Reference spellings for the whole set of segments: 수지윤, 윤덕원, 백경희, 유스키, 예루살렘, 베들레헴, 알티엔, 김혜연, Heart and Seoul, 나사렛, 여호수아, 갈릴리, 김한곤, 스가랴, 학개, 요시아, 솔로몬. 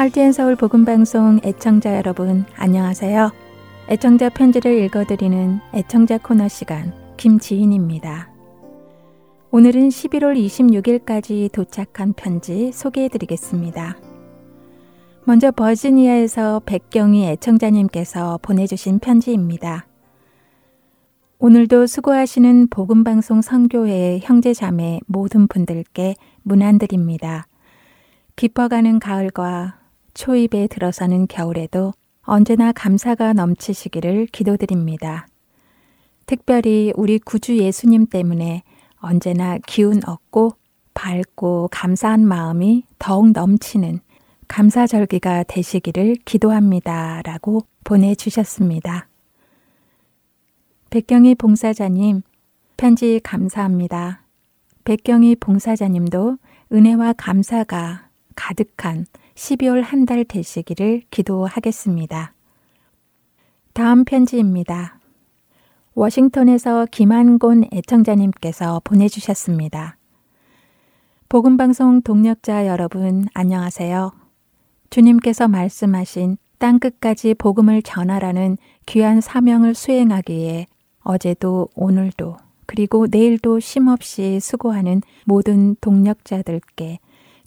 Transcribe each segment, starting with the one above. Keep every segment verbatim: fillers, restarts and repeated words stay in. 알티엔 서울 복음방송 애청자 여러분 안녕하세요. 애청자 편지를 읽어드리는 애청자 코너 시간 김지인입니다. 오늘은 십일월 이십육일까지 도착한 편지 소개해드리겠습니다. 먼저 버지니아에서 백경희 애청자님께서 보내주신 편지입니다. 오늘도 수고하시는 복음방송 선교회의 형제자매 모든 분들께 문안드립니다. 깊어가는 가을과 초입에 들어서는 겨울에도 언제나 감사가 넘치시기를 기도드립니다. 특별히 우리 구주 예수님 때문에 언제나 기운 얻고 밝고 감사한 마음이 더욱 넘치는 감사절기가 되시기를 기도합니다. 라고 보내주셨습니다. 백경희 봉사자님, 편지 감사합니다. 백경희 봉사자님도 은혜와 감사가 가득한 십이월 한 달 되시기를 기도하겠습니다. 다음 편지입니다. 워싱턴에서 김한곤 애청자님께서 보내주셨습니다. 복음방송 동역자 여러분 안녕하세요. 주님께서 말씀하신 땅끝까지 복음을 전하라는 귀한 사명을 수행하기에 어제도 오늘도 그리고 내일도 쉼없이 수고하는 모든 동역자들께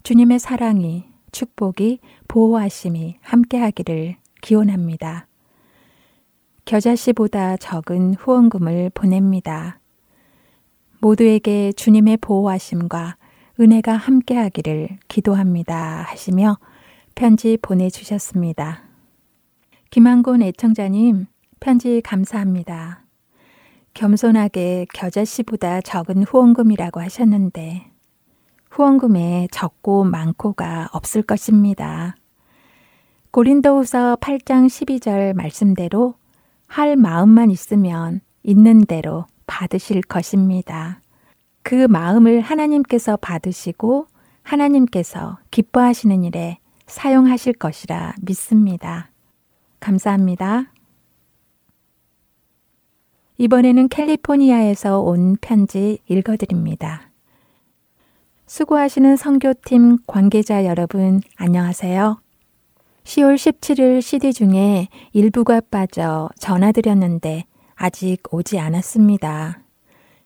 주님의 사랑이, 축복이, 보호하심이 함께하기를 기원합니다. 겨자씨보다 적은 후원금을 보냅니다. 모두에게 주님의 보호하심과 은혜가 함께하기를 기도합니다. 하시며 편지 보내주셨습니다. 김한곤 애청자님, 편지 감사합니다. 겸손하게 겨자씨보다 적은 후원금이라고 하셨는데 후원금에 적고 많고가 없을 것입니다. 고린도후서 팔장 십이절 말씀대로 할 마음만 있으면 있는 대로 받으실 것입니다. 그 마음을 하나님께서 받으시고 하나님께서 기뻐하시는 일에 사용하실 것이라 믿습니다. 감사합니다. 이번에는 캘리포니아에서 온 편지 읽어드립니다. 수고하시는 선교팀 관계자 여러분 안녕하세요. 시월 십칠일 씨디 중에 일부가 빠져 전화드렸는데 아직 오지 않았습니다.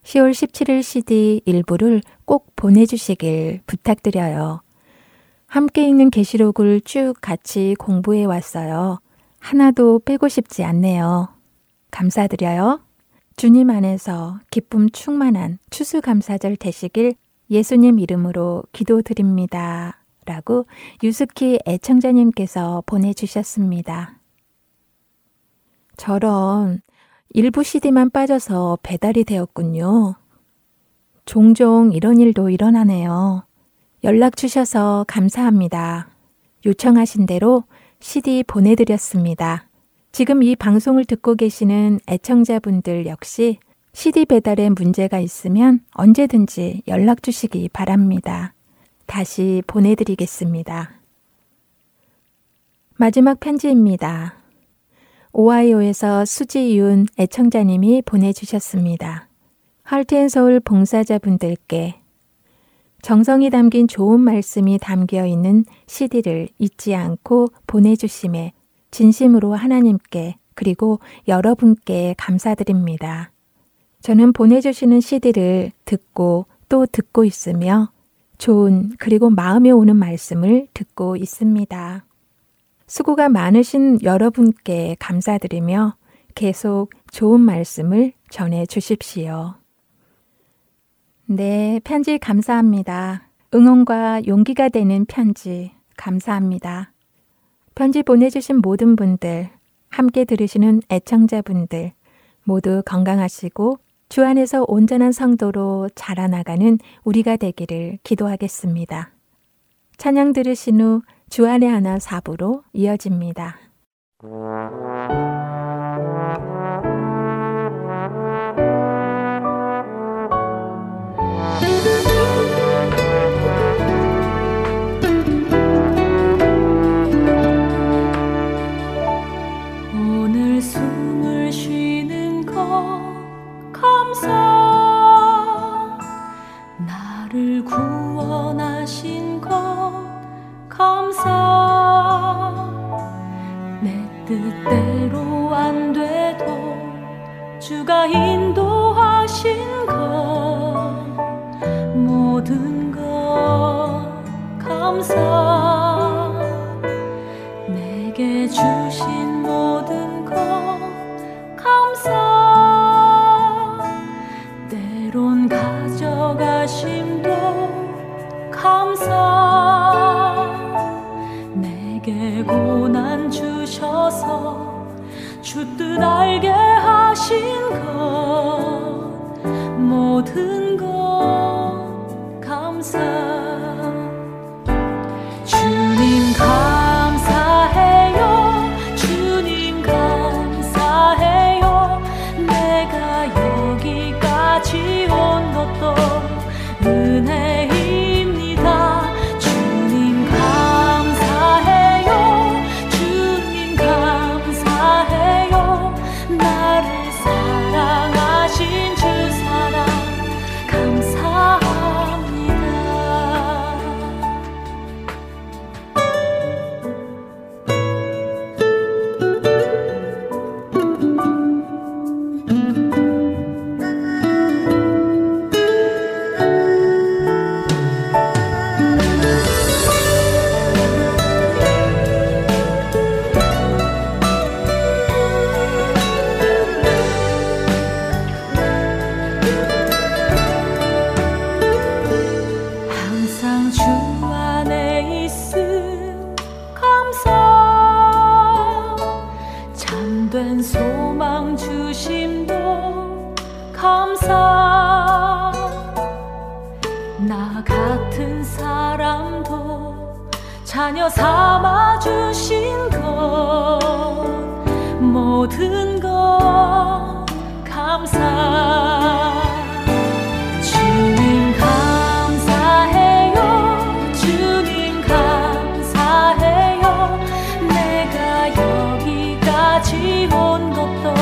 시월 십칠일 씨디 일부를 꼭 보내주시길 부탁드려요. 함께 있는 계시록을 쭉 같이 공부해 왔어요. 하나도 빼고 싶지 않네요. 감사드려요. 주님 안에서 기쁨 충만한 추수감사절 되시길 예수님 이름으로 기도드립니다. 라고 유스키 애청자님께서 보내주셨습니다. 저런, 일부 씨디만 빠져서 배달이 되었군요. 종종 이런 일도 일어나네요. 연락 주셔서 감사합니다. 요청하신 대로 씨디 보내드렸습니다. 지금 이 방송을 듣고 계시는 애청자분들 역시 씨디 배달에 문제가 있으면 언제든지 연락 주시기 바랍니다. 다시 보내드리겠습니다. 마지막 편지입니다. 오하이오에서 수지윤 애청자님이 보내주셨습니다. Heart and Seoul 봉사자분들께 정성이 담긴 좋은 말씀이 담겨 있는 씨디를 잊지 않고 보내주심에 진심으로 하나님께 그리고 여러분께 감사드립니다. 저는 보내주시는 씨디를 듣고 또 듣고 있으며 좋은 그리고 마음에 오는 말씀을 듣고 있습니다. 수고가 많으신 여러분께 감사드리며 계속 좋은 말씀을 전해 주십시오. 네, 편지 감사합니다. 응원과 용기가 되는 편지 감사합니다. 편지 보내주신 모든 분들, 함께 들으시는 애청자분들 모두 건강하시고 주 안에서 온전한 성도로 자라나가는 우리가 되기를 기도하겠습니다. 찬양 들으신 후 주 안에 하나 사부로 이어집니다. 오늘 숨을 쉬는 것 감사, 나를 구원하신 것 감사. 주가 인도하신 것 모든 것 감사 내게 주신 모든 것 감사 때론 가져가심도 감사 내게 고난 주셔서 주 뜻 알게 하신 것 모든 것 감사 주님 감사해요 주님 감사해요 내가 여기까지 온 것도 은혜입니다 자녀 삼아주신 것 모든 것 감사 주님 감사해요 주님 감사해요 내가 여기까지 온 것도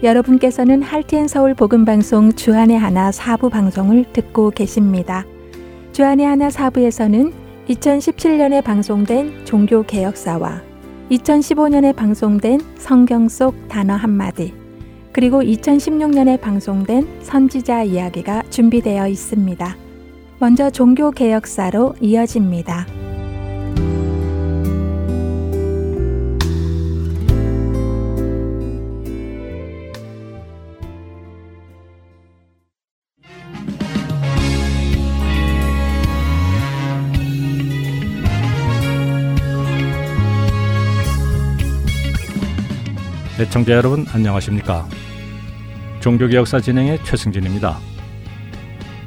여러분께서는 할티엔 서울 복음방송 주안의 하나 사 부 방송을 듣고 계십니다. 주안의 하나 사 부에서는 이천십칠 년에 방송된 종교개혁사와 이천십오 년에 방송된 성경 속 단어 한마디 그리고 이천십육 년에 방송된 선지자 이야기가 준비되어 있습니다. 먼저 종교개혁사로 이어집니다. 애청자 여러분 안녕하십니까? 종교개혁사 진행의 최승진입니다.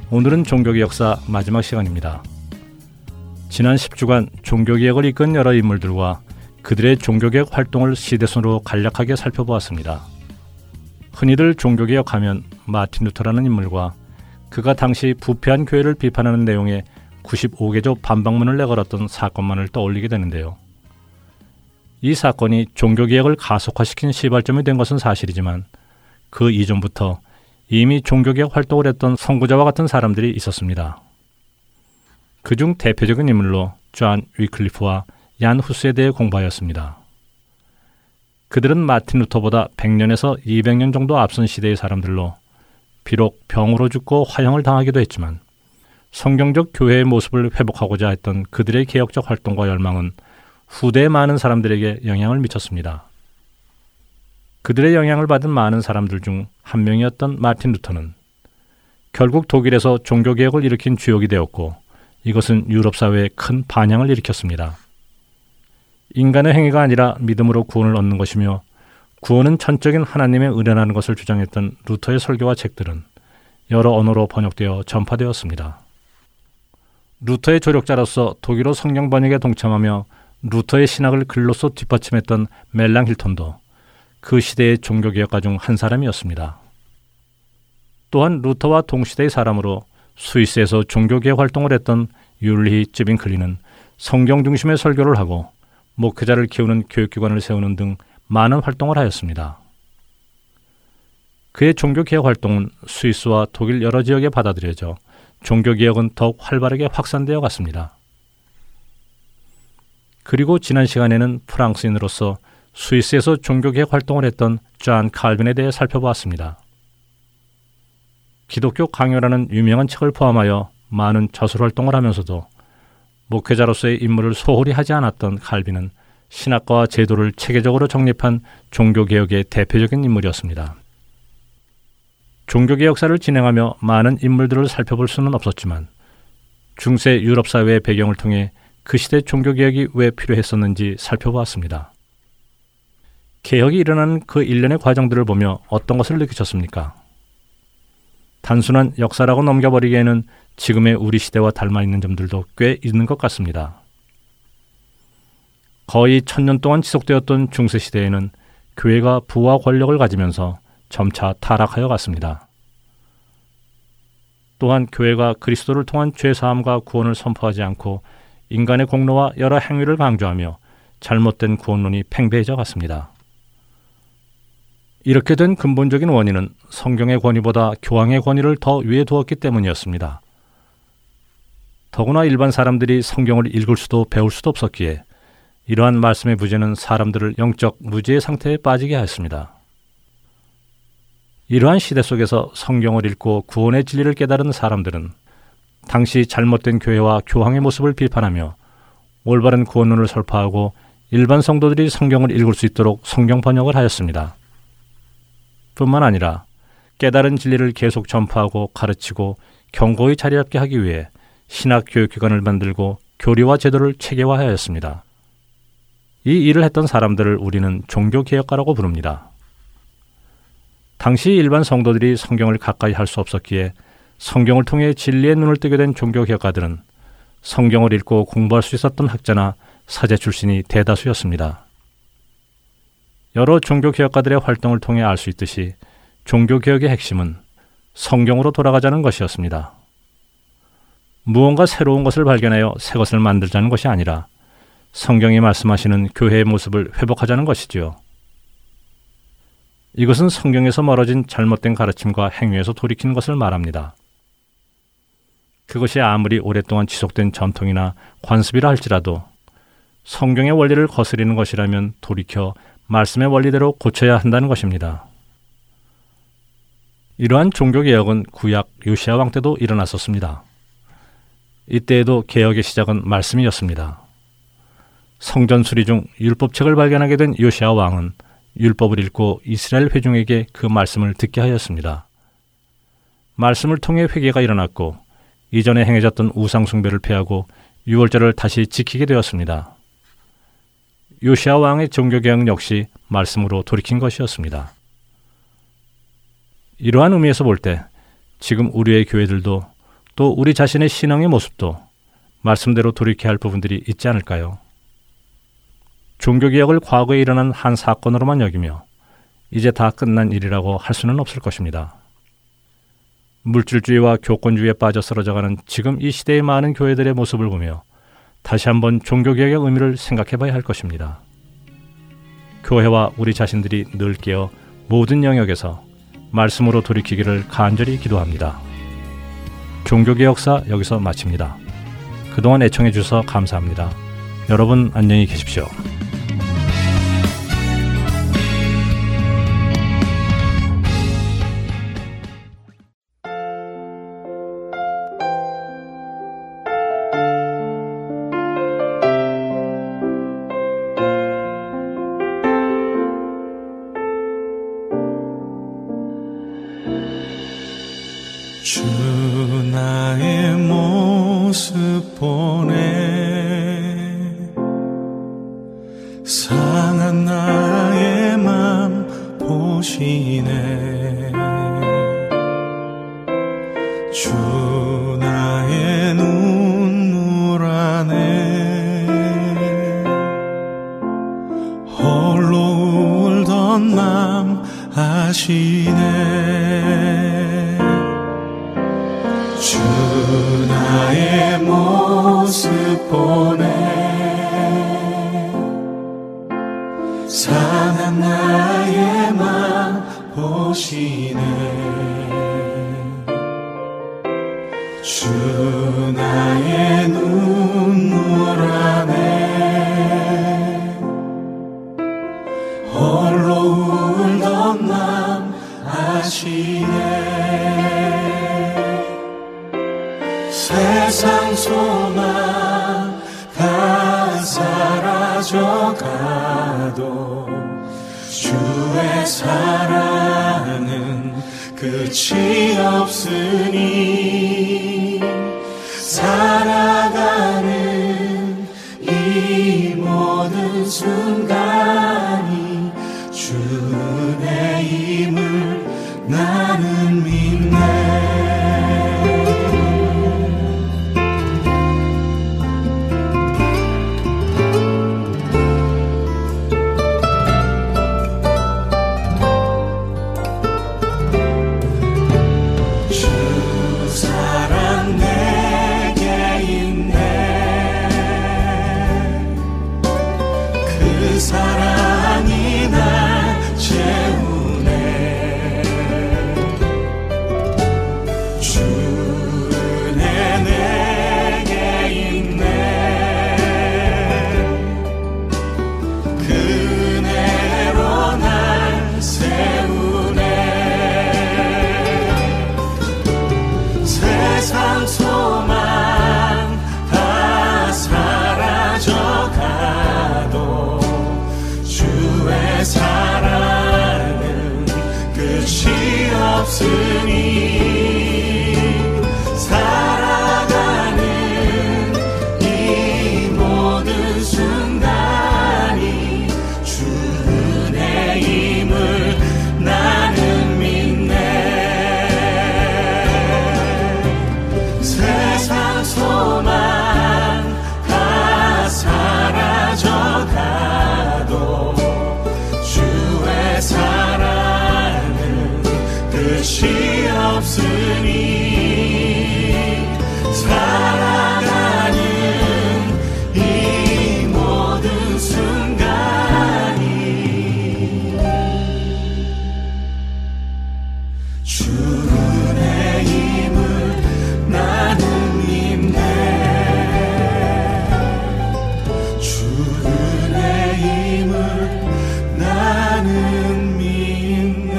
오늘은 종교개혁사 마지막 시간입니다. 지난 십 주간 종교개혁을 이끈 여러 인물들과 그들의 종교개혁 활동을 시대순으로 간략하게 살펴보았습니다. 흔히들 종교개혁하면 마틴 루터라는 인물과 그가 당시 부패한 교회를 비판하는 내용의 구십오 개조 반박문을 내걸었던 사건만을 떠올리게 되는데요. 이 사건이 종교개혁을 가속화시킨 시발점이 된 것은 사실이지만 그 이전부터 이미 종교개혁 활동을 했던 선구자와 같은 사람들이 있었습니다. 그중 대표적인 인물로 존 위클리프와 얀 후스에 대해 공부하였습니다. 그들은 마틴 루터보다 백 년에서 이백 년 정도 앞선 시대의 사람들로 비록 병으로 죽고 화형을 당하기도 했지만 성경적 교회의 모습을 회복하고자 했던 그들의 개혁적 활동과 열망은 후대의 많은 사람들에게 영향을 미쳤습니다. 그들의 영향을 받은 많은 사람들 중 한 명이었던 마틴 루터는 결국 독일에서 종교개혁을 일으킨 주역이 되었고 이것은 유럽 사회에 큰 반향을 일으켰습니다. 인간의 행위가 아니라 믿음으로 구원을 얻는 것이며 구원은 전적인 하나님의 은혜라는 것을 주장했던 루터의 설교와 책들은 여러 언어로 번역되어 전파되었습니다. 루터의 조력자로서 독일어 성경 번역에 동참하며 루터의 신학을 글로써 뒷받침했던 멜랑 힐턴도 그 시대의 종교개혁가 중 한 사람이었습니다. 또한 루터와 동시대의 사람으로 스위스에서 종교개혁 활동을 했던 율리히 쯔빙클리는 성경 중심의 설교를 하고 목회자를 키우는 교육기관을 세우는 등 많은 활동을 하였습니다. 그의 종교개혁 활동은 스위스와 독일 여러 지역에 받아들여져 종교개혁은 더욱 활발하게 확산되어 갔습니다. 그리고 지난 시간에는 프랑스인으로서 스위스에서 종교개혁 활동을 했던 존 칼빈에 대해 살펴보았습니다. 기독교 강요라는 유명한 책을 포함하여 많은 저술 활동을 하면서도 목회자로서의 임무를 소홀히 하지 않았던 칼빈은 신학과 제도를 체계적으로 정립한 종교개혁의 대표적인 인물이었습니다. 종교개혁 사를 진행하며 많은 인물들을 살펴볼 수는 없었지만 중세 유럽 사회의 배경을 통해 그 시대 종교개혁이 왜 필요했었는지 살펴보았습니다. 개혁이 일어나는 그 일련의 과정들을 보며 어떤 것을 느끼셨습니까? 단순한 역사라고 넘겨버리기에는 지금의 우리 시대와 닮아있는 점들도 꽤 있는 것 같습니다. 거의 천년 동안 지속되었던 중세시대에는 교회가 부와 권력을 가지면서 점차 타락하여 갔습니다. 또한 교회가 그리스도를 통한 죄사함과 구원을 선포하지 않고 인간의 공로와 여러 행위를 강조하며 잘못된 구원론이 팽배해져 갔습니다. 이렇게 된 근본적인 원인은 성경의 권위보다 교황의 권위를 더 위에 두었기 때문이었습니다. 더구나 일반 사람들이 성경을 읽을 수도 배울 수도 없었기에 이러한 말씀의 부재는 사람들을 영적 무지의 상태에 빠지게 하였습니다. 이러한 시대 속에서 성경을 읽고 구원의 진리를 깨달은 사람들은 당시 잘못된 교회와 교황의 모습을 비판하며 올바른 구원론을 설파하고 일반 성도들이 성경을 읽을 수 있도록 성경 번역을 하였습니다. 뿐만 아니라 깨달은 진리를 계속 전파하고 가르치고 견고히 자리잡게 하기 위해 신학교육기관을 만들고 교리와 제도를 체계화하였습니다. 이 일을 했던 사람들을 우리는 종교개혁가라고 부릅니다. 당시 일반 성도들이 성경을 가까이 할 수 없었기에 성경을 통해 진리의 눈을 뜨게 된 종교개혁가들은 성경을 읽고 공부할 수 있었던 학자나 사제 출신이 대다수였습니다. 여러 종교개혁가들의 활동을 통해 알 수 있듯이 종교개혁의 핵심은 성경으로 돌아가자는 것이었습니다. 무언가 새로운 것을 발견하여 새 것을 만들자는 것이 아니라 성경이 말씀하시는 교회의 모습을 회복하자는 것이지요. 이것은 성경에서 멀어진 잘못된 가르침과 행위에서 돌이키는 것을 말합니다. 그것이 아무리 오랫동안 지속된 전통이나 관습이라 할지라도 성경의 원리를 거스리는 것이라면 돌이켜 말씀의 원리대로 고쳐야 한다는 것입니다. 이러한 종교개혁은 구약 요시아 왕 때도 일어났었습니다. 이때에도 개혁의 시작은 말씀이었습니다. 성전 수리 중 율법책을 발견하게 된 요시아 왕은 율법을 읽고 이스라엘 회중에게 그 말씀을 듣게 하였습니다. 말씀을 통해 회개가 일어났고 이전에 행해졌던 우상 숭배를 폐하고 유월절을 다시 지키게 되었습니다. 요시아 왕의 종교개혁 역시 말씀으로 돌이킨 것이었습니다. 이러한 의미에서 볼 때 지금 우리의 교회들도 또 우리 자신의 신앙의 모습도 말씀대로 돌이켜야 할 부분들이 있지 않을까요? 종교개혁을 과거에 일어난 한 사건으로만 여기며 이제 다 끝난 일이라고 할 수는 없을 것입니다. 물질주의와 교권주의에 빠져 쓰러져가는 지금 이 시대의 많은 교회들의 모습을 보며 다시 한번 종교개혁의 의미를 생각해봐야 할 것입니다. 교회와 우리 자신들이 늘 깨어 모든 영역에서 말씀으로 돌이키기를 간절히 기도합니다. 종교개혁사 여기서 마칩니다. 그동안 애청해 주셔서 감사합니다. 여러분 안녕히 계십시오. 주 나의 모습 보내 상한 나의 맘 보시네 주 나의 눈물 안에 홀로 울던 맘 아시네 주 나의 모습 보내 상한 나의 맘 보시네 주 나의 눈물 안에 홀로 울던 맘 아시네 세상 소망 다 사라져가도 주의 사랑은 끝이 없으니 살아가는 이 모든 순간이 주의 힘을 나는 믿네 살아가는 이 모든 순간이 주의 힘을 나는 믿네 세상 소망 다 사라져가도 주의 사랑 끝이 없으니 살아가는 이 모든 순간이 주의 힘을 나는 믿네 주의 힘을 나는 믿네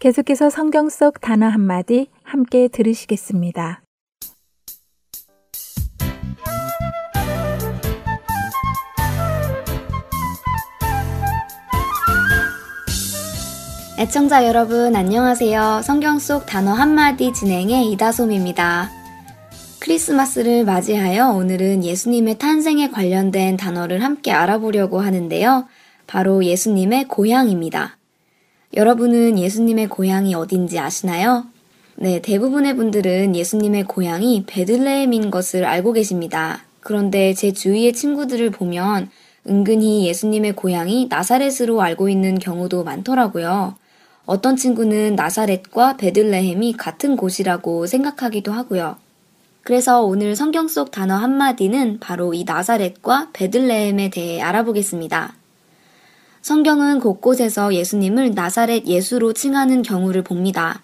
계속해서 성경 속 단어 한마디 함께 들으시겠습니다. 애청자 여러분 안녕하세요. 성경 속 단어 한마디 진행의 이다솜입니다. 크리스마스를 맞이하여 오늘은 예수님의 탄생에 관련된 단어를 함께 알아보려고 하는데요. 바로 예수님의 고향입니다. 여러분은 예수님의 고향이 어딘지 아시나요? 네, 대부분의 분들은 예수님의 고향이 베들레헴인 것을 알고 계십니다. 그런데 제 주위의 친구들을 보면 은근히 예수님의 고향이 나사렛으로 알고 있는 경우도 많더라고요. 어떤 친구는 나사렛과 베들레헴이 같은 곳이라고 생각하기도 하고요. 그래서 오늘 성경 속 단어 한마디는 바로 이 나사렛과 베들레헴에 대해 알아보겠습니다. 성경은 곳곳에서 예수님을 나사렛 예수로 칭하는 경우를 봅니다.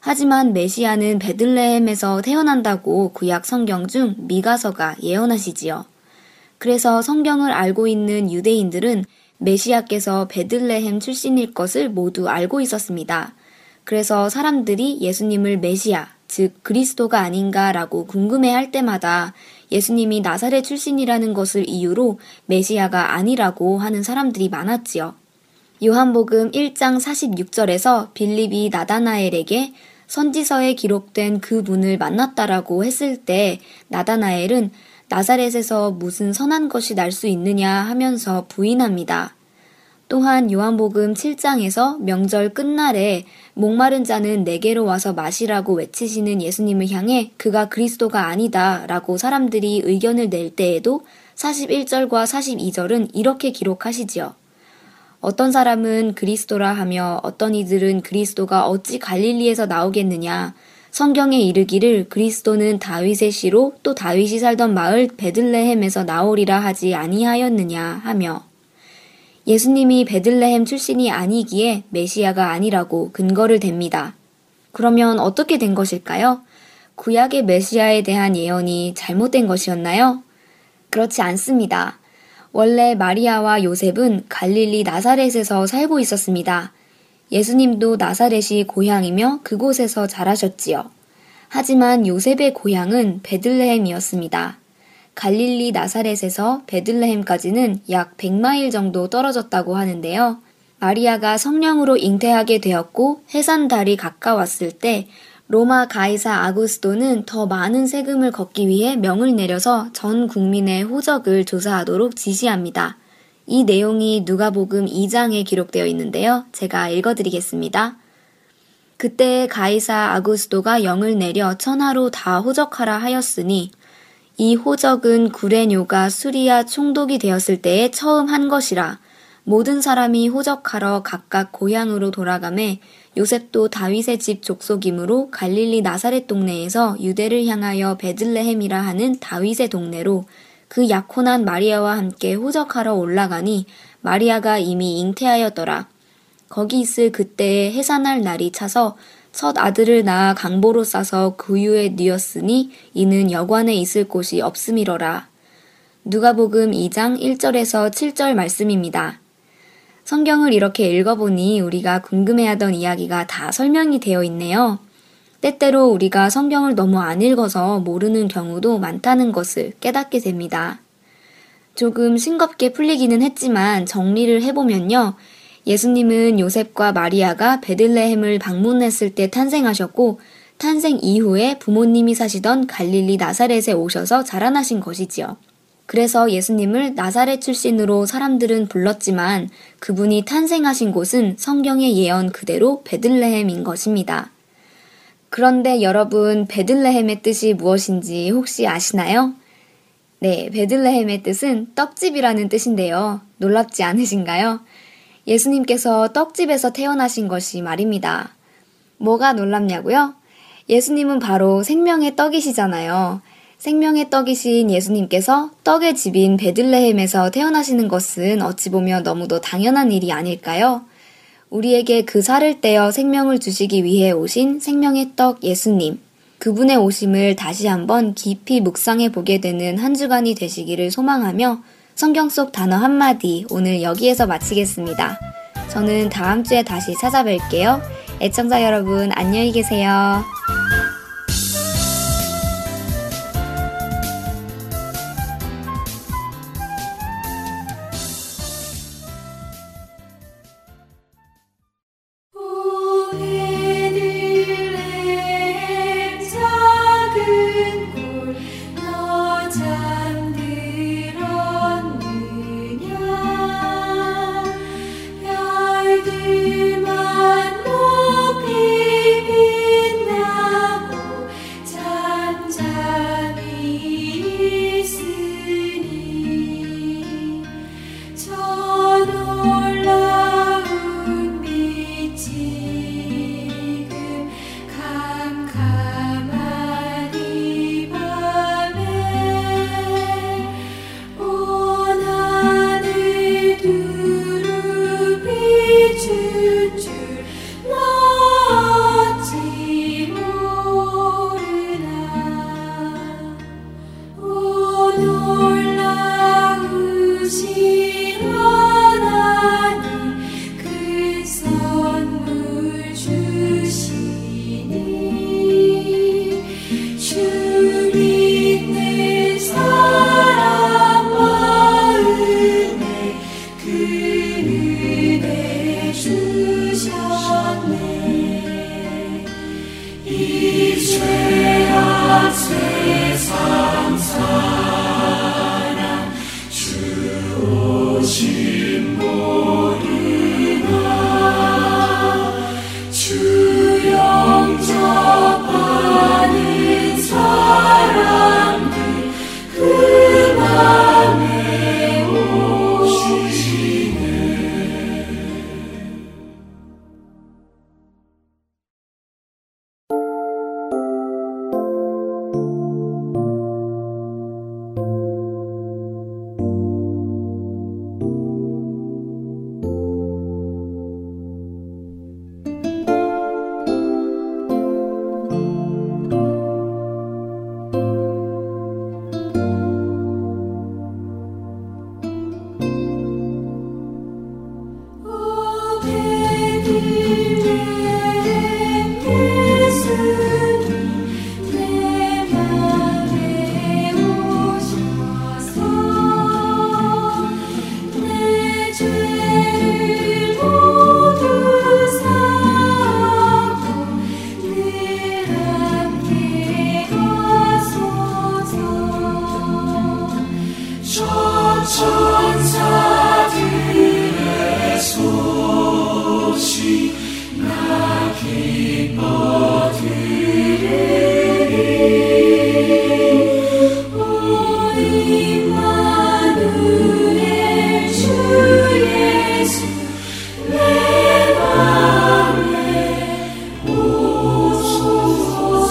하지만 메시아는 베들레헴에서 태어난다고 구약 성경 중 미가서가 예언하시지요. 그래서 성경을 알고 있는 유대인들은 메시아께서 베들레헴 출신일 것을 모두 알고 있었습니다. 그래서 사람들이 예수님을 메시아, 즉 그리스도가 아닌가라고 궁금해할 때마다 예수님이 나사렛 출신이라는 것을 이유로 메시아가 아니라고 하는 사람들이 많았지요. 요한복음 일 장 사십육 절에서 빌립이 나다나엘에게 선지서에 기록된 그 분을 만났다라고 했을 때 나다나엘은 나사렛에서 무슨 선한 것이 날 수 있느냐 하면서 부인합니다. 또한 요한복음 칠 장에서 명절 끝날에 목마른 자는 내게로 와서 마시라고 외치시는 예수님을 향해 그가 그리스도가 아니다 라고 사람들이 의견을 낼 때에도 사십일 절과 사십이 절은 이렇게 기록하시지요. 어떤 사람은 그리스도라 하며 어떤 이들은 그리스도가 어찌 갈릴리에서 나오겠느냐. 성경에 이르기를 그리스도는 다윗의 씨로 또 다윗이 살던 마을 베들레헴에서 나오리라 하지 아니하였느냐 하며 예수님이 베들레헴 출신이 아니기에 메시아가 아니라고 근거를 댑니다. 그러면 어떻게 된 것일까요? 구약의 메시아에 대한 예언이 잘못된 것이었나요? 그렇지 않습니다. 원래 마리아와 요셉은 갈릴리 나사렛에서 살고 있었습니다. 예수님도 나사렛이 고향이며 그곳에서 자라셨지요. 하지만 요셉의 고향은 베들레헴이었습니다. 갈릴리 나사렛에서 베들레헴까지는 약 백 마일 정도 떨어졌다고 하는데요. 마리아가 성령으로 잉태하게 되었고 해산달이 가까웠을 때 로마 가이사 아구스토는 더 많은 세금을 걷기 위해 명을 내려서 전 국민의 호적을 조사하도록 지시합니다. 이 내용이 누가복음 이 장에 기록되어 있는데요. 제가 읽어드리겠습니다. 그때 가이사 아구스토가 영을 내려 천하로 다 호적하라 하였으니 이 호적은 구레뇨가 수리아 총독이 되었을 때에 처음 한 것이라. 모든 사람이 호적하러 각각 고향으로 돌아가매 요셉도 다윗의 집 족속이므로 갈릴리 나사렛 동네에서 유대를 향하여 베들레헴이라 하는 다윗의 동네로 그 약혼한 마리아와 함께 호적하러 올라가니 마리아가 이미 잉태하였더라. 거기 있을 그때에 해산할 날이 차서 첫 아들을 낳아 강보로 싸서 구유에 뉘었으니 이는 여관에 있을 곳이 없음이러라. 누가복음 이 장 일 절에서 칠 절 말씀입니다. 성경을 이렇게 읽어보니 우리가 궁금해하던 이야기가 다 설명이 되어 있네요. 때때로 우리가 성경을 너무 안 읽어서 모르는 경우도 많다는 것을 깨닫게 됩니다. 조금 싱겁게 풀리기는 했지만 정리를 해보면요. 예수님은 요셉과 마리아가 베들레헴을 방문했을 때 탄생하셨고 탄생 이후에 부모님이 사시던 갈릴리 나사렛에 오셔서 자라나신 것이지요. 그래서 예수님을 나사렛 출신으로 사람들은 불렀지만 그분이 탄생하신 곳은 성경의 예언 그대로 베들레헴인 것입니다. 그런데 여러분, 베들레헴의 뜻이 무엇인지 혹시 아시나요? 네, 베들레헴의 뜻은 떡집이라는 뜻인데요. 놀랍지 않으신가요? 예수님께서 떡집에서 태어나신 것이 말입니다. 뭐가 놀랍냐고요? 예수님은 바로 생명의 떡이시잖아요. 생명의 떡이신 예수님께서 떡의 집인 베들레헴에서 태어나시는 것은 어찌 보면 너무도 당연한 일이 아닐까요? 우리에게 그 살을 떼어 생명을 주시기 위해 오신 생명의 떡 예수님, 그분의 오심을 다시 한번 깊이 묵상해 보게 되는 한 주간이 되시기를 소망하며 성경 속 단어 한마디 오늘 여기에서 마치겠습니다. 저는 다음 주에 다시 찾아뵐게요. 애청자 여러분 안녕히 계세요. 나 저 천사들의 소식 나 기뻐 들으리 온 임마누엘 주 예수 내 맘에 오소서.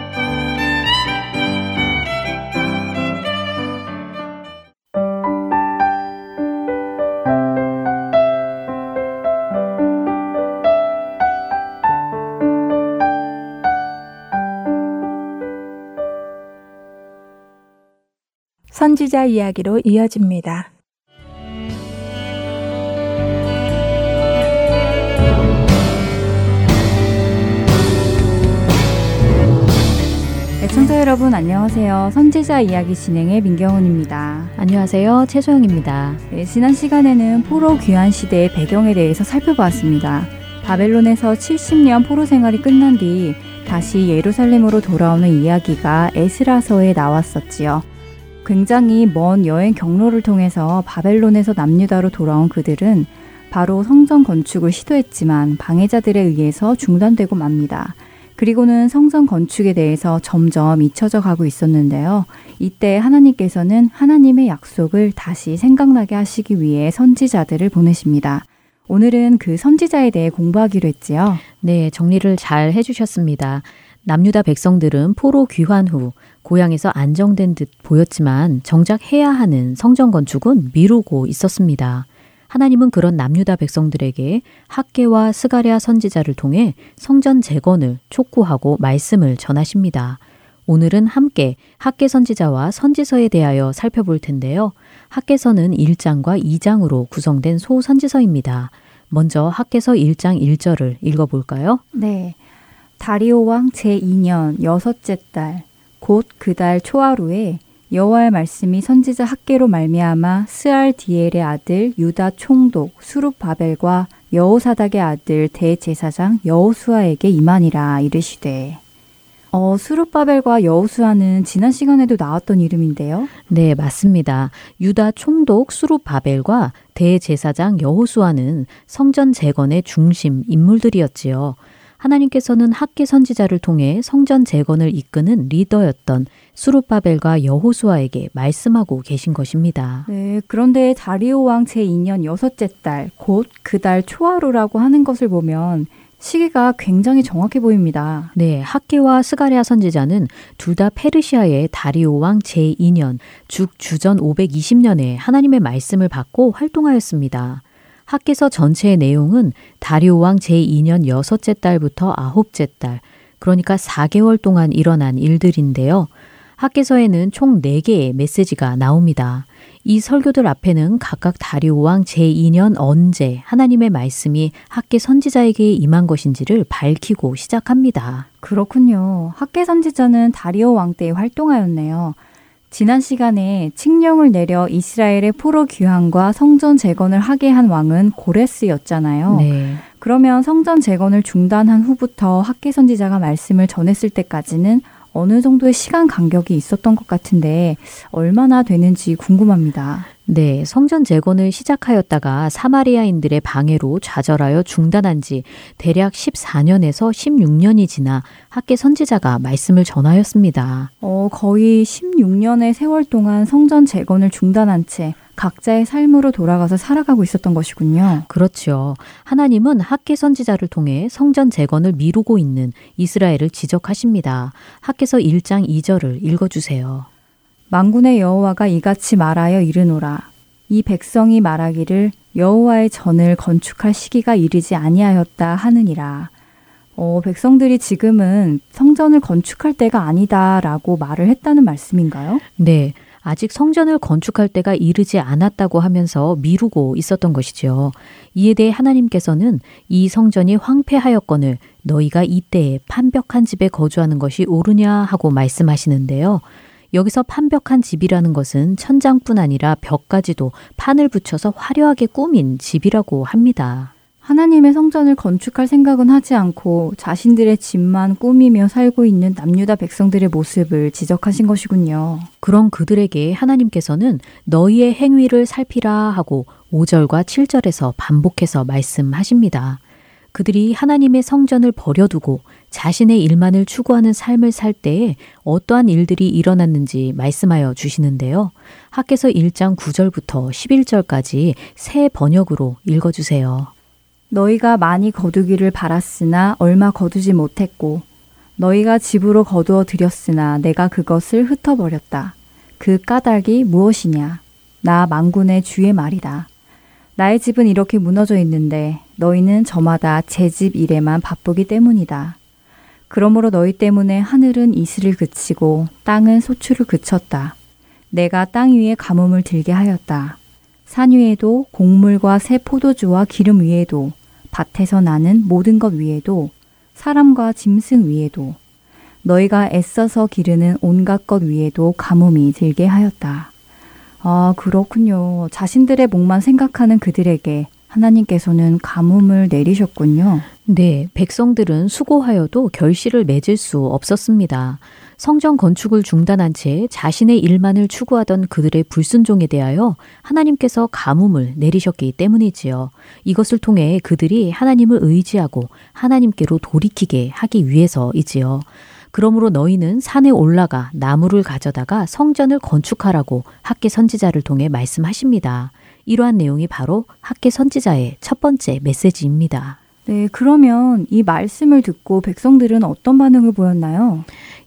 선지자 이야기로 이어집니다. 애청자 여러분 안녕하세요. 선지자 이야기 진행의 민경훈입니다. 안녕하세요. 최소영입니다. 네, 지난 시간에는 포로 귀환 시대의 배경에 대해서 살펴보았습니다. 바벨론에서 칠십 년 포로 생활이 끝난 뒤 다시 예루살렘으로 돌아오는 이야기가 에스라서에 나왔었지요. 굉장히 먼 여행 경로를 통해서 바벨론에서 남유다로 돌아온 그들은 바로 성전 건축을 시도했지만 방해자들에 의해서 중단되고 맙니다. 그리고는 성전 건축에 대해서 점점 잊혀져 가고 있었는데요. 이때 하나님께서는 하나님의 약속을 다시 생각나게 하시기 위해 선지자들을 보내십니다. 오늘은 그 선지자에 대해 공부하기로 했지요. 네, 정리를 잘 해주셨습니다. 남유다 백성들은 포로 귀환 후 고향에서 안정된 듯 보였지만 정작 해야 하는 성전 건축은 미루고 있었습니다. 하나님은 그런 남유다 백성들에게 학개와 스가랴 선지자를 통해 성전 재건을 촉구하고 말씀을 전하십니다. 오늘은 함께 학개 선지자와 선지서에 대하여 살펴볼 텐데요. 학개서는 일 장과 이 장으로 구성된 소선지서입니다. 먼저 학개서 일 장 일 절을 읽어볼까요? 네. 다리오 왕 제이 년 여섯째 달 곧 그 달 초하루에 여호와의 말씀이 선지자 학개로 말미암아 스알디엘의 아들 유다 총독 수룹바벨과 여호사닥의 아들 대제사장 여호수아에게 임하니라 이르시되. 어, 수룹바벨과 여호수아는 지난 시간에도 나왔던 이름인데요. 네, 맞습니다. 유다 총독 수룹바벨과 대제사장 여호수아는 성전 재건의 중심 인물들이었지요. 하나님께서는 학개 선지자를 통해 성전 재건을 이끄는 리더였던 수룹바벨과 여호수아에게 말씀하고 계신 것입니다. 네, 그런데 다리오 왕 제이 년 여섯째 달, 곧 그 달 초하루라고 하는 것을 보면 시기가 굉장히 정확해 보입니다. 네, 학개와 스가랴 선지자는 둘 다 페르시아의 다리오 왕 제이 년, 즉 주전 오백이십 년에 하나님의 말씀을 받고 활동하였습니다. 학개서 전체의 내용은 다리오 왕 제이 년 여섯째 달부터 아홉째 달, 그러니까 사 개월 동안 일어난 일들인데요. 학개서에는 총 네 개의 메시지가 나옵니다. 이 설교들 앞에는 각각 다리오 왕 제이 년 언제 하나님의 말씀이 학개 선지자에게 임한 것인지를 밝히고 시작합니다. 그렇군요. 학개 선지자는 다리오 왕 때 활동하였네요. 지난 시간에 칙령을 내려 이스라엘의 포로 귀환과 성전 재건을 하게 한 왕은 고레스였잖아요. 네. 그러면 성전 재건을 중단한 후부터 학개 선지자가 말씀을 전했을 때까지는 어느 정도의 시간 간격이 있었던 것 같은데 얼마나 되는지 궁금합니다. 네, 성전 재건을 시작하였다가 사마리아인들의 방해로 좌절하여 중단한 지 대략 십사 년에서 십육 년이 지나 학개 선지자가 말씀을 전하였습니다. 어, 거의 십육 년의 세월 동안 성전 재건을 중단한 채 각자의 삶으로 돌아가서 살아가고 있었던 것이군요. 그렇죠. 하나님은 학개 선지자를 통해 성전 재건을 미루고 있는 이스라엘을 지적하십니다. 학개서 일 장 이 절을 읽어주세요. 만군의 여호와가 이같이 말하여 이르노라. 이 백성이 말하기를 여호와의 전을 건축할 시기가 이르지 아니하였다 하느니라. 어, 백성들이 지금은 성전을 건축할 때가 아니다라고 말을 했다는 말씀인가요? 네. 아직 성전을 건축할 때가 이르지 않았다고 하면서 미루고 있었던 것이죠. 이에 대해 하나님께서는 이 성전이 황폐하였거늘 너희가 이때에 판벽한 집에 거주하는 것이 옳으냐 하고 말씀하시는데요. 여기서 판벽한 집이라는 것은 천장뿐 아니라 벽까지도 판을 붙여서 화려하게 꾸민 집이라고 합니다. 하나님의 성전을 건축할 생각은 하지 않고 자신들의 집만 꾸미며 살고 있는 남유다 백성들의 모습을 지적하신 것이군요. 그런 그들에게 하나님께서는 너희의 행위를 살피라 하고 오 절과 칠 절에서 반복해서 말씀하십니다. 그들이 하나님의 성전을 버려두고 자신의 일만을 추구하는 삶을 살 때에 어떠한 일들이 일어났는지 말씀하여 주시는데요. 학개서 일 장 구 절부터 십일 절까지 새 번역으로 읽어주세요. 너희가 많이 거두기를 바랐으나 얼마 거두지 못했고 너희가 집으로 거두어 드렸으나 내가 그것을 흩어버렸다. 그 까닭이 무엇이냐? 나 만군의 주의 말이다. 나의 집은 이렇게 무너져 있는데 너희는 저마다 제 집 일에만 바쁘기 때문이다. 그러므로 너희 때문에 하늘은 이슬을 그치고 땅은 소추를 그쳤다. 내가 땅 위에 가뭄을 들게 하였다. 산 위에도 곡물과 새 포도주와 기름 위에도 밭에서 나는 모든 것 위에도 사람과 짐승 위에도 너희가 애써서 기르는 온갖 것 위에도 가뭄이 들게 하였다. 아, 그렇군요. 자신들의 목만 생각하는 그들에게 하나님께서는 가뭄을 내리셨군요. 네, 백성들은 수고하여도 결실을 맺을 수 없었습니다. 성전 건축을 중단한 채 자신의 일만을 추구하던 그들의 불순종에 대하여 하나님께서 가뭄을 내리셨기 때문이지요. 이것을 통해 그들이 하나님을 의지하고 하나님께로 돌이키게 하기 위해서이지요. 그러므로 너희는 산에 올라가 나무를 가져다가 성전을 건축하라고 학개 선지자를 통해 말씀하십니다. 이러한 내용이 바로 학개 선지자의 첫 번째 메시지입니다. 네, 그러면 이 말씀을 듣고 백성들은 어떤 반응을 보였나요?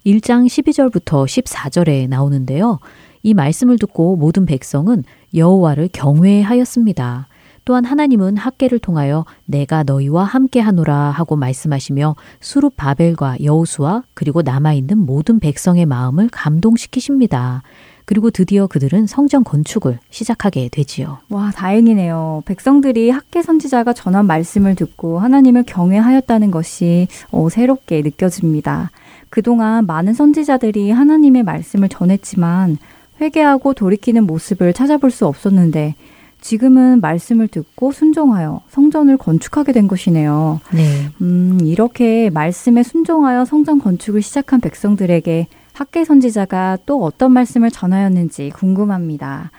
일 장 십이 절부터 십사 절에 나오는데요. 이 말씀을 듣고 모든 백성은 여호와를 경외하였습니다. 또한 하나님은 학개를 통하여 내가 너희와 함께하노라 하고 말씀하시며 수룹바벨과 여호수아 그리고 남아있는 모든 백성의 마음을 감동시키십니다. 그리고 드디어 그들은 성전 건축을 시작하게 되지요. 와, 다행이네요. 백성들이 학개 선지자가 전한 말씀을 듣고 하나님을 경외하였다는 것이 어, 새롭게 느껴집니다. 그동안 많은 선지자들이 하나님의 말씀을 전했지만 회개하고 돌이키는 모습을 찾아볼 수 없었는데 지금은 말씀을 듣고 순종하여 성전을 건축하게 된 것이네요. 네. 음, 이렇게 말씀에 순종하여 성전 건축을 시작한 백성들에게 학개 선지자가 또 어떤 말씀을 전하였는지 궁금합니다.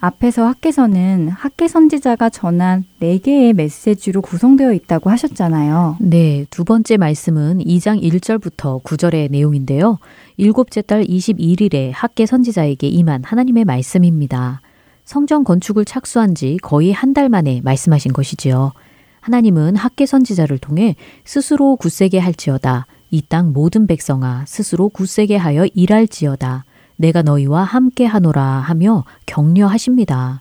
앞에서 학개서는 학개 선지자가 전한 네 개의 메시지로 구성되어 있다고 하셨잖아요. 네, 두 번째 말씀은 이 장 일 절부터 구 절의 내용인데요. 일곱째 달 이십일 일에 학개 선지자에게 임한 하나님의 말씀입니다. 성전 건축을 착수한 지 거의 한 달 만에 말씀하신 것이지요. 하나님은 학개 선지자를 통해 스스로 굳세게 할지어다. 이 땅 모든 백성아 스스로 굳세게 하여 일할지어다. 내가 너희와 함께 하노라 하며 격려하십니다.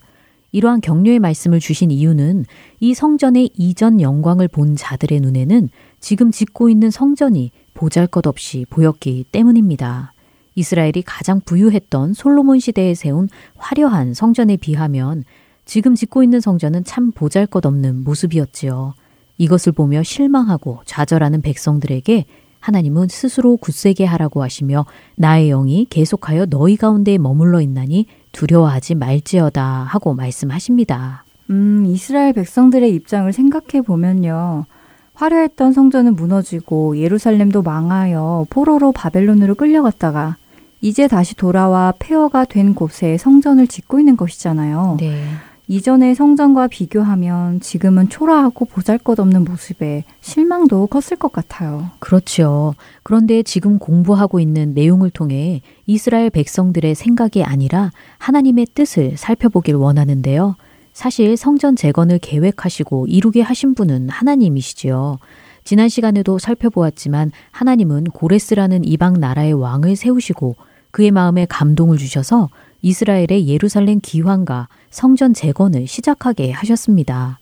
이러한 격려의 말씀을 주신 이유는 이 성전의 이전 영광을 본 자들의 눈에는 지금 짓고 있는 성전이 보잘것없이 보였기 때문입니다. 이스라엘이 가장 부유했던 솔로몬 시대에 세운 화려한 성전에 비하면 지금 짓고 있는 성전은 참 보잘것없는 모습이었지요. 이것을 보며 실망하고 좌절하는 백성들에게 하나님은 스스로 굳세게 하라고 하시며 나의 영이 계속하여 너희 가운데 머물러 있나니 두려워하지 말지어다 하고 말씀하십니다. 음, 이스라엘 백성들의 입장을 생각해 보면요. 화려했던 성전은 무너지고 예루살렘도 망하여 포로로 바벨론으로 끌려갔다가 이제 다시 돌아와 폐허가 된 곳에 성전을 짓고 있는 것이잖아요. 네. 이전의 성전과 비교하면 지금은 초라하고 보잘것없는 모습에 실망도 컸을 것 같아요. 그렇죠. 그런데 지금 공부하고 있는 내용을 통해 이스라엘 백성들의 생각이 아니라 하나님의 뜻을 살펴보길 원하는데요. 사실 성전 재건을 계획하시고 이루게 하신 분은 하나님이시지요. 지난 시간에도 살펴보았지만 하나님은 고레스라는 이방 나라의 왕을 세우시고 그의 마음에 감동을 주셔서 이스라엘의 예루살렘 기환과 성전 재건을 시작하게 하셨습니다.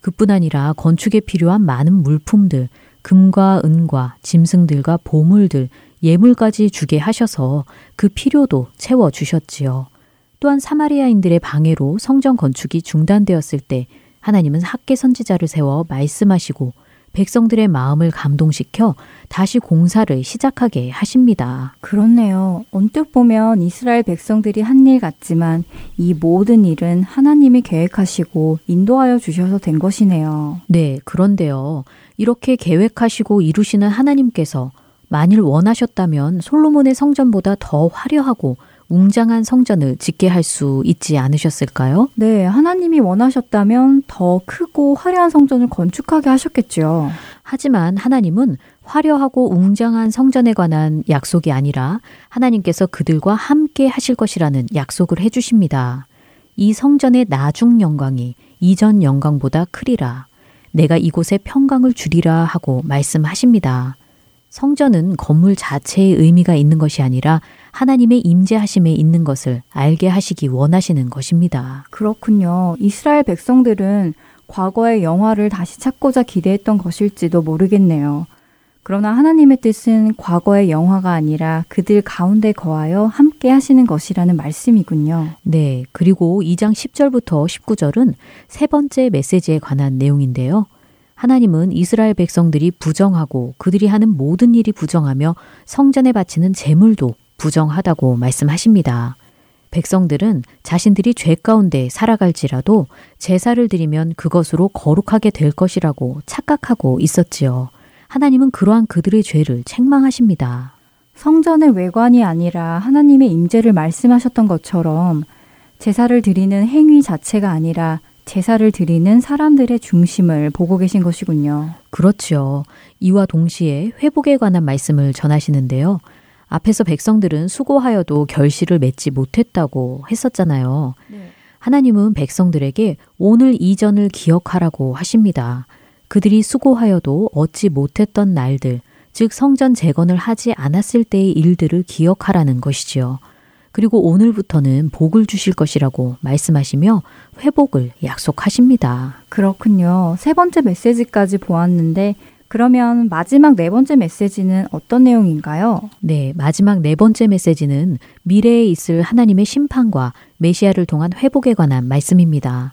그뿐 아니라 건축에 필요한 많은 물품들, 금과 은과 짐승들과 보물들, 예물까지 주게 하셔서 그 필요도 채워주셨지요. 또한 사마리아인들의 방해로 성전 건축이 중단되었을 때 하나님은 학개 선지자를 세워 말씀하시고 백성들의 마음을 감동시켜 다시 공사를 시작하게 하십니다. 그렇네요. 언뜻 보면 이스라엘 백성들이 한 일 같지만 이 모든 일은 하나님이 계획하시고 인도하여 주셔서 된 것이네요. 네, 그런데요. 이렇게 계획하시고 이루시는 하나님께서 만일 원하셨다면 솔로몬의 성전보다 더 화려하고 웅장한 성전을 짓게 할 수 있지 않으셨을까요? 네, 하나님이 원하셨다면 더 크고 화려한 성전을 건축하게 하셨겠죠. 하지만 하나님은 화려하고 웅장한 성전에 관한 약속이 아니라 하나님께서 그들과 함께 하실 것이라는 약속을 해주십니다. 이 성전의 나중 영광이 이전 영광보다 크리라, 내가 이곳에 평강을 주리라 하고 말씀하십니다. 성전은 건물 자체의 의미가 있는 것이 아니라 하나님의 임재하심에 있는 것을 알게 하시기 원하시는 것입니다. 그렇군요. 이스라엘 백성들은 과거의 영화를 다시 찾고자 기대했던 것일지도 모르겠네요. 그러나 하나님의 뜻은 과거의 영화가 아니라 그들 가운데 거하여 함께 하시는 것이라는 말씀이군요. 네, 그리고 이 장 십 절부터 십구 절은 세 번째 메시지에 관한 내용인데요. 하나님은 이스라엘 백성들이 부정하고 그들이 하는 모든 일이 부정하며 성전에 바치는 제물도 부정하다고 말씀하십니다. 백성들은 자신들이 죄 가운데 살아갈지라도 제사를 드리면 그것으로 거룩하게 될 것이라고 착각하고 있었지요. 하나님은 그러한 그들의 죄를 책망하십니다. 성전의 외관이 아니라 하나님의 임재를 말씀하셨던 것처럼 제사를 드리는 행위 자체가 아니라 제사를 드리는 사람들의 중심을 보고 계신 것이군요. 그렇죠. 이와 동시에 회복에 관한 말씀을 전하시는데요. 앞에서 백성들은 수고하여도 결실을 맺지 못했다고 했었잖아요. 네. 하나님은 백성들에게 오늘 이전을 기억하라고 하십니다. 그들이 수고하여도 얻지 못했던 날들, 즉 성전 재건을 하지 않았을 때의 일들을 기억하라는 것이지요. 그리고 오늘부터는 복을 주실 것이라고 말씀하시며 회복을 약속하십니다. 그렇군요. 세 번째 메시지까지 보았는데 그러면 마지막 네 번째 메시지는 어떤 내용인가요? 네, 마지막 네 번째 메시지는 미래에 있을 하나님의 심판과 메시아를 통한 회복에 관한 말씀입니다.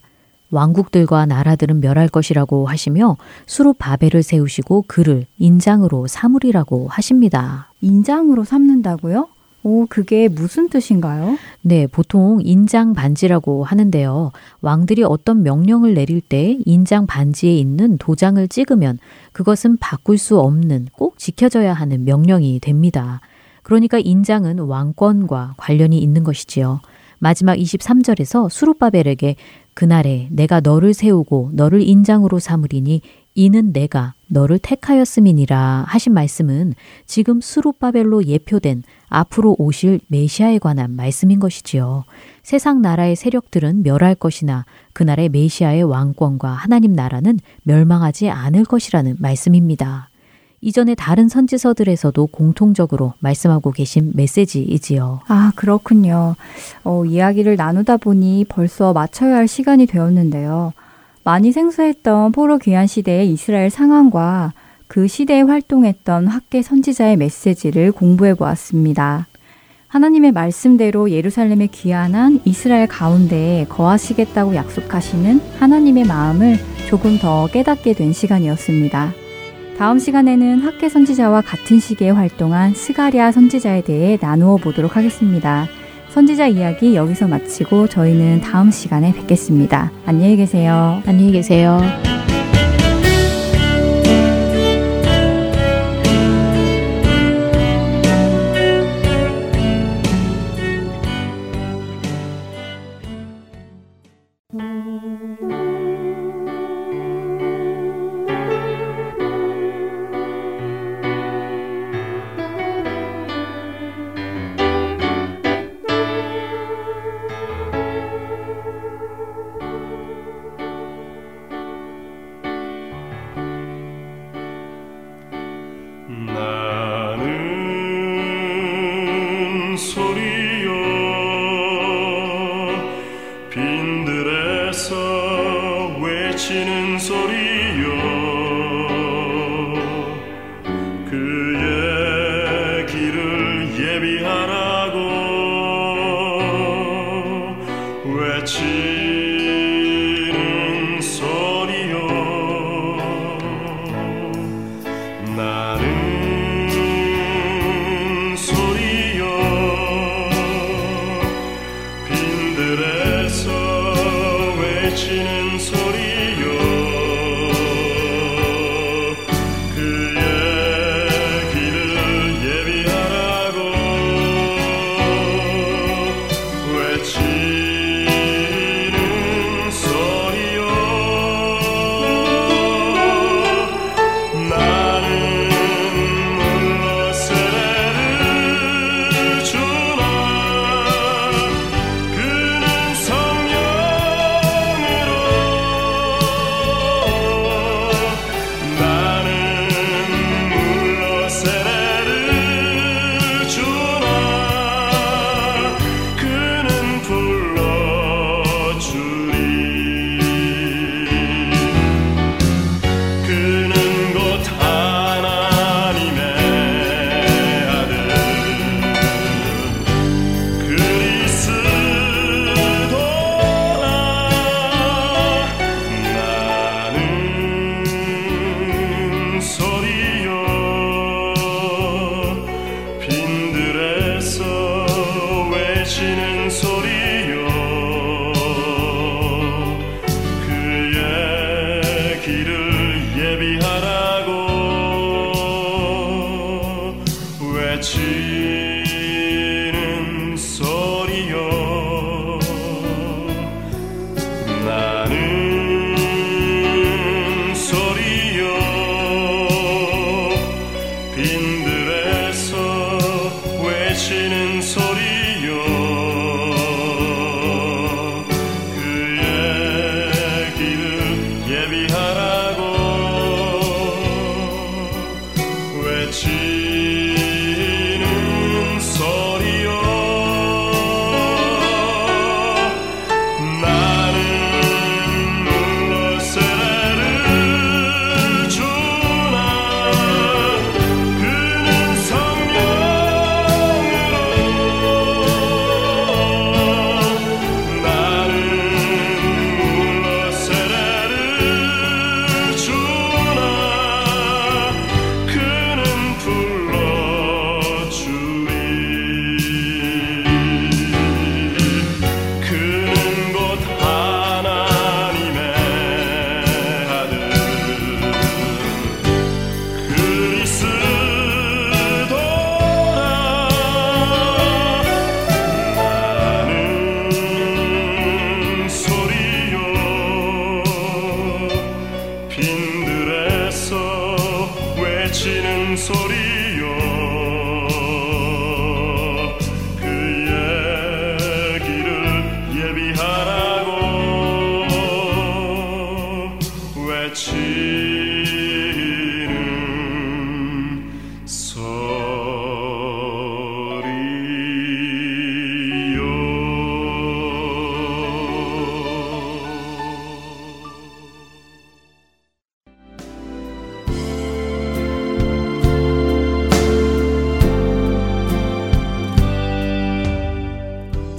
왕국들과 나라들은 멸할 것이라고 하시며 수로 바벨을 세우시고 그를 인장으로 삼으리라고 하십니다. 인장으로 삼는다고요? 오, 그게 무슨 뜻인가요? 네, 보통 인장 반지라고 하는데요. 왕들이 어떤 명령을 내릴 때 인장 반지에 있는 도장을 찍으면 그것은 바꿀 수 없는 꼭 지켜져야 하는 명령이 됩니다. 그러니까 인장은 왕권과 관련이 있는 것이지요. 마지막 이십삼 절에서 수룹바벨에게 그날에 내가 너를 세우고 너를 인장으로 삼으리니 이는 내가 너를 택하였음이니라 하신 말씀은 지금 스룹바벨로 예표된 앞으로 오실 메시아에 관한 말씀인 것이지요. 세상 나라의 세력들은 멸할 것이나 그날의 메시아의 왕권과 하나님 나라는 멸망하지 않을 것이라는 말씀입니다. 이전에 다른 선지서들에서도 공통적으로 말씀하고 계신 메시지이지요. 아, 그렇군요. 어, 이야기를 나누다 보니 벌써 마쳐야 할 시간이 되었는데요. 많이 생소했던 포로 귀환 시대의 이스라엘 상황과 그 시대에 활동했던 학개 선지자의 메시지를 공부해 보았습니다. 하나님의 말씀대로 예루살렘에 귀환한 이스라엘 가운데에 거하시겠다고 약속하시는 하나님의 마음을 조금 더 깨닫게 된 시간이었습니다. 다음 시간에는 학개 선지자와 같은 시기에 활동한 스가랴 선지자에 대해 나누어 보도록 하겠습니다. 선지자 이야기 여기서 마치고 저희는 다음 시간에 뵙겠습니다. 안녕히 계세요. 안녕히 계세요.